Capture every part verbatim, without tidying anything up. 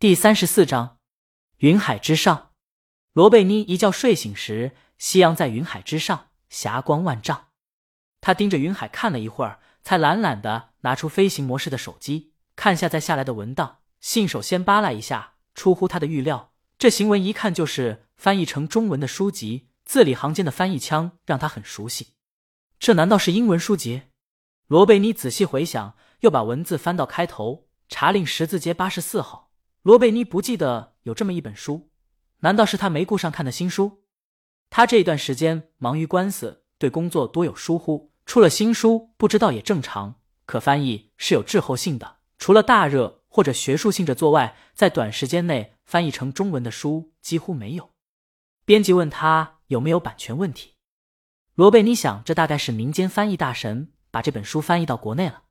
第三十四章云海之上。罗贝妮一觉睡醒时，夕阳在云海之上霞光万丈。他盯着云海看了一会儿，才懒懒地拿出飞行模式的手机看下载下来的文档，信手先扒拉一下。出乎他的预料，这行文一看就是翻译成中文的书籍，字里行间的翻译腔让他很熟悉。这难道是英文书籍？罗贝妮仔细回想，又把文字翻到开头，查令十字街八十四号。罗贝妮不记得有这么一本书，难道是他没顾上看的新书？他这一段时间忙于官司，对工作多有疏忽，出了新书不知道也正常，可翻译是有滞后性的，除了大热或者学术性质作外，在短时间内翻译成中文的书几乎没有。编辑问他有没有版权问题，罗贝妮想这大概是民间翻译大神把这本书翻译到国内了。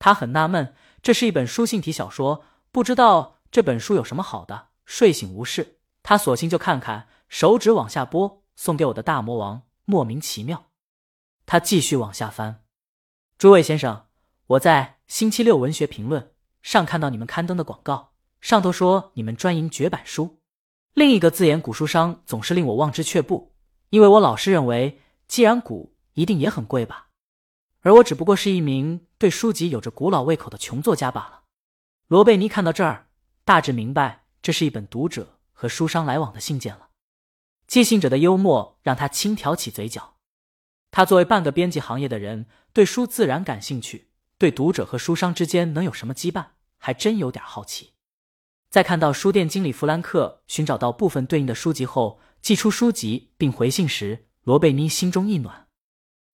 他很纳闷，这是一本书信体小说，不知道这本书有什么好的？睡醒无事，他索性就看看，手指往下拨，送给我的大魔王，莫名其妙。他继续往下翻。诸位先生，我在星期六文学评论上看到你们刊登的广告，上头说你们专营绝版书。另一个字眼古书商总是令我望之却步，因为我老是认为，既然古，一定也很贵吧。而我只不过是一名对书籍有着古老胃口的穷作家罢了。罗贝妮看到这儿，大致明白这是一本读者和书商来往的信件了。寄信者的幽默让他轻挑起嘴角。他作为半个编辑行业的人，对书自然感兴趣，对读者和书商之间能有什么羁绊，还真有点好奇。在看到书店经理弗兰克寻找到部分对应的书籍后，寄出书籍并回信时，罗贝妮心中一暖。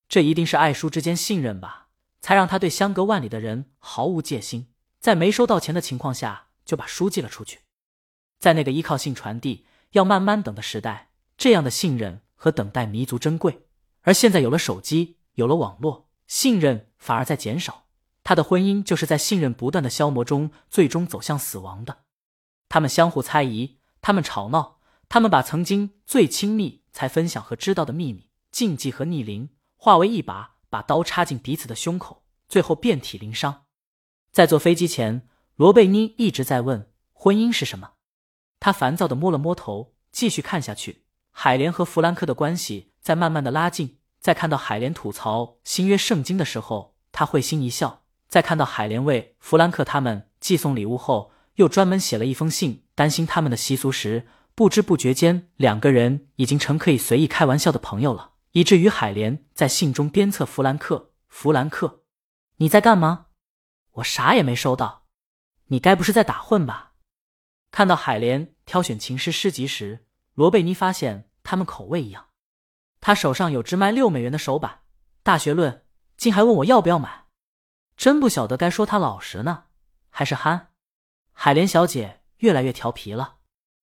这一定是爱书之间信任吧，才让他对相隔万里的人毫无戒心，在没收到钱的情况下就把书寄了出去。在那个依靠信传递要慢慢等的时代，这样的信任和等待弥足珍贵。而现在有了手机，有了网络，信任反而在减少。他的婚姻就是在信任不断的消磨中最终走向死亡的。他们相互猜疑，他们吵闹，他们把曾经最亲密才分享和知道的秘密、禁忌和逆鳞化为一把把刀插进彼此的胸口，最后遍体鳞伤。在坐飞机前，罗贝妮一直在问婚姻是什么。他烦躁地摸了摸头，继续看下去。海莲和弗兰克的关系在慢慢地拉近，在看到海莲吐槽新约圣经的时候，他会心一笑。在看到海莲为弗兰克他们寄送礼物后，又专门写了一封信担心他们的习俗时，不知不觉间两个人已经成可以随意开玩笑的朋友了，以至于海莲在信中鞭策弗兰克，弗兰克，你在干嘛？我啥也没收到。你该不是在打混吧？看到海莲挑选情诗诗集时，罗贝妮发现他们口味一样。他手上有只卖六美元的手板大学论，竟还问我要不要买。真不晓得该说他老实呢，还是憨。海莲小姐越来越调皮了。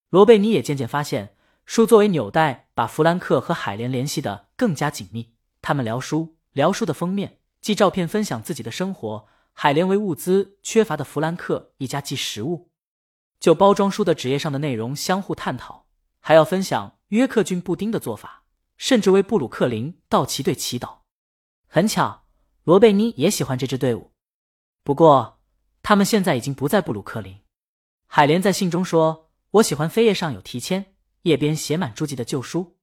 罗贝妮也渐渐发现，书作为纽带把弗兰克和海莲联系得更加紧密。他们聊书，聊书的封面，寄照片分享自己的生活。海莲为物资缺乏的弗兰克一家寄食物，就包装书的纸页上的内容相互探讨，还要分享约克郡布丁的做法，甚至为布鲁克林道奇队祈祷。很巧，罗贝妮也喜欢这支队伍。不过他们现在已经不在布鲁克林。海莲在信中说，我喜欢扉页上有题签，页边写满注记的旧书。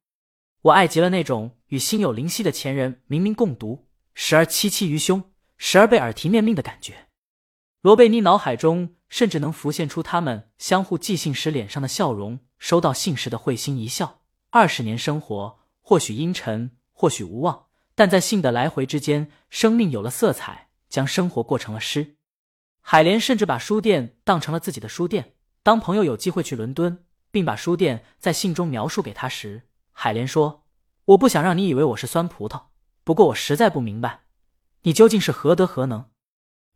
我爱极了那种与心有灵犀的前人明明共读，时而戚戚于胸，时而被耳提面命的感觉。罗贝妮脑海中甚至能浮现出他们相互寄信时脸上的笑容，收到信时的会心一笑。二十年生活，或许阴沉，或许无望，但在信的来回之间，生命有了色彩，将生活过成了诗。海莲甚至把书店当成了自己的书店。当朋友有机会去伦敦，并把书店在信中描述给他时，海莲说，我不想让你以为我是酸葡萄，不过我实在不明白你究竟是何德何能？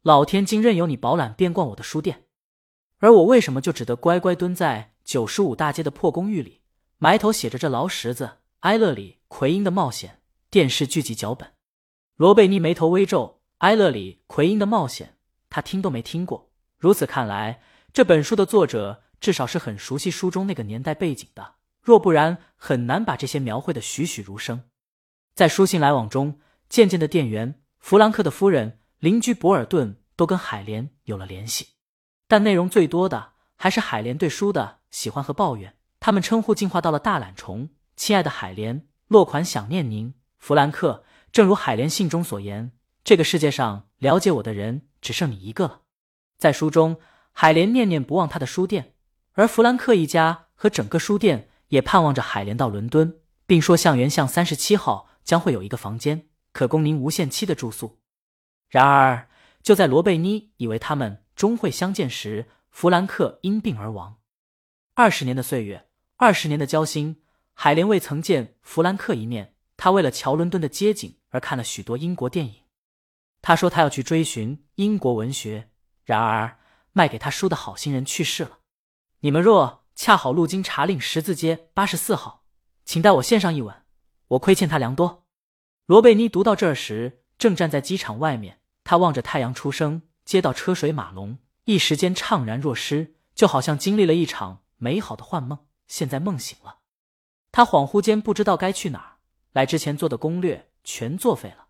老天竟任由你饱览遍逛我的书店，而我为什么就只得乖乖蹲在九十五大街的破公寓里，埋头写着这劳什子、埃勒里、奎因的冒险电视剧集脚本。罗贝妮眉头微皱，埃勒里、奎因的冒险，他听都没听过。如此看来，这本书的作者至少是很熟悉书中那个年代背景的，若不然很难把这些描绘得栩栩如生。在书信来往中，渐渐的店员弗兰克的夫人、邻居博尔顿都跟海莲有了联系，但内容最多的还是海莲对书的喜欢和抱怨，他们称呼进化到了大懒虫。亲爱的海莲，落款想念您。弗兰克，正如海莲信中所言，这个世界上了解我的人只剩你一个了。在书中，海莲念念不忘他的书店，而弗兰克一家和整个书店也盼望着海莲到伦敦，并说橡园巷三十七号将会有一个房间可供您无限期的住宿。然而就在罗贝妮以为他们终会相见时，弗兰克因病而亡。二十年的岁月，二十年的交心，海莲未曾见弗兰克一面。他为了乔伦敦的街景而看了许多英国电影，他说他要去追寻英国文学。然而卖给他书的好心人去世了。你们若恰好路经查令十字街八十四号，请代我献上一吻，我亏欠他良多。罗贝妮读到这儿时正站在机场外面，他望着太阳出生，街道车水马龙，一时间怅然若失，就好像经历了一场美好的幻梦，现在梦醒了。他恍惚间不知道该去哪儿，来之前做的攻略全作废了。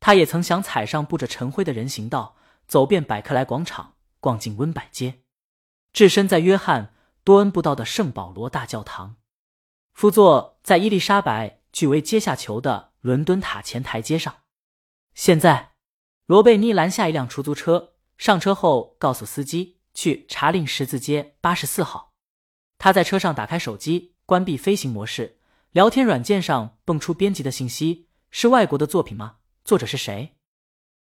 他也曾想踩上布着尘灰的人行道，走遍百克莱广场，逛进温柏街，置身在约翰多恩布道的圣保罗大教堂，夫座在伊丽莎白距为阶下囚的伦敦塔前台阶上。现在罗贝妮拦下一辆出租车，上车后告诉司机去查令十字街八十四号。他在车上打开手机，关闭飞行模式，聊天软件上蹦出编辑的信息，是外国的作品吗？作者是谁？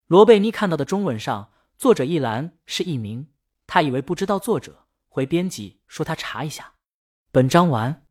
罗贝妮看到的中文上作者一栏是一名，他以为不知道作者，回编辑说他查一下。本章完。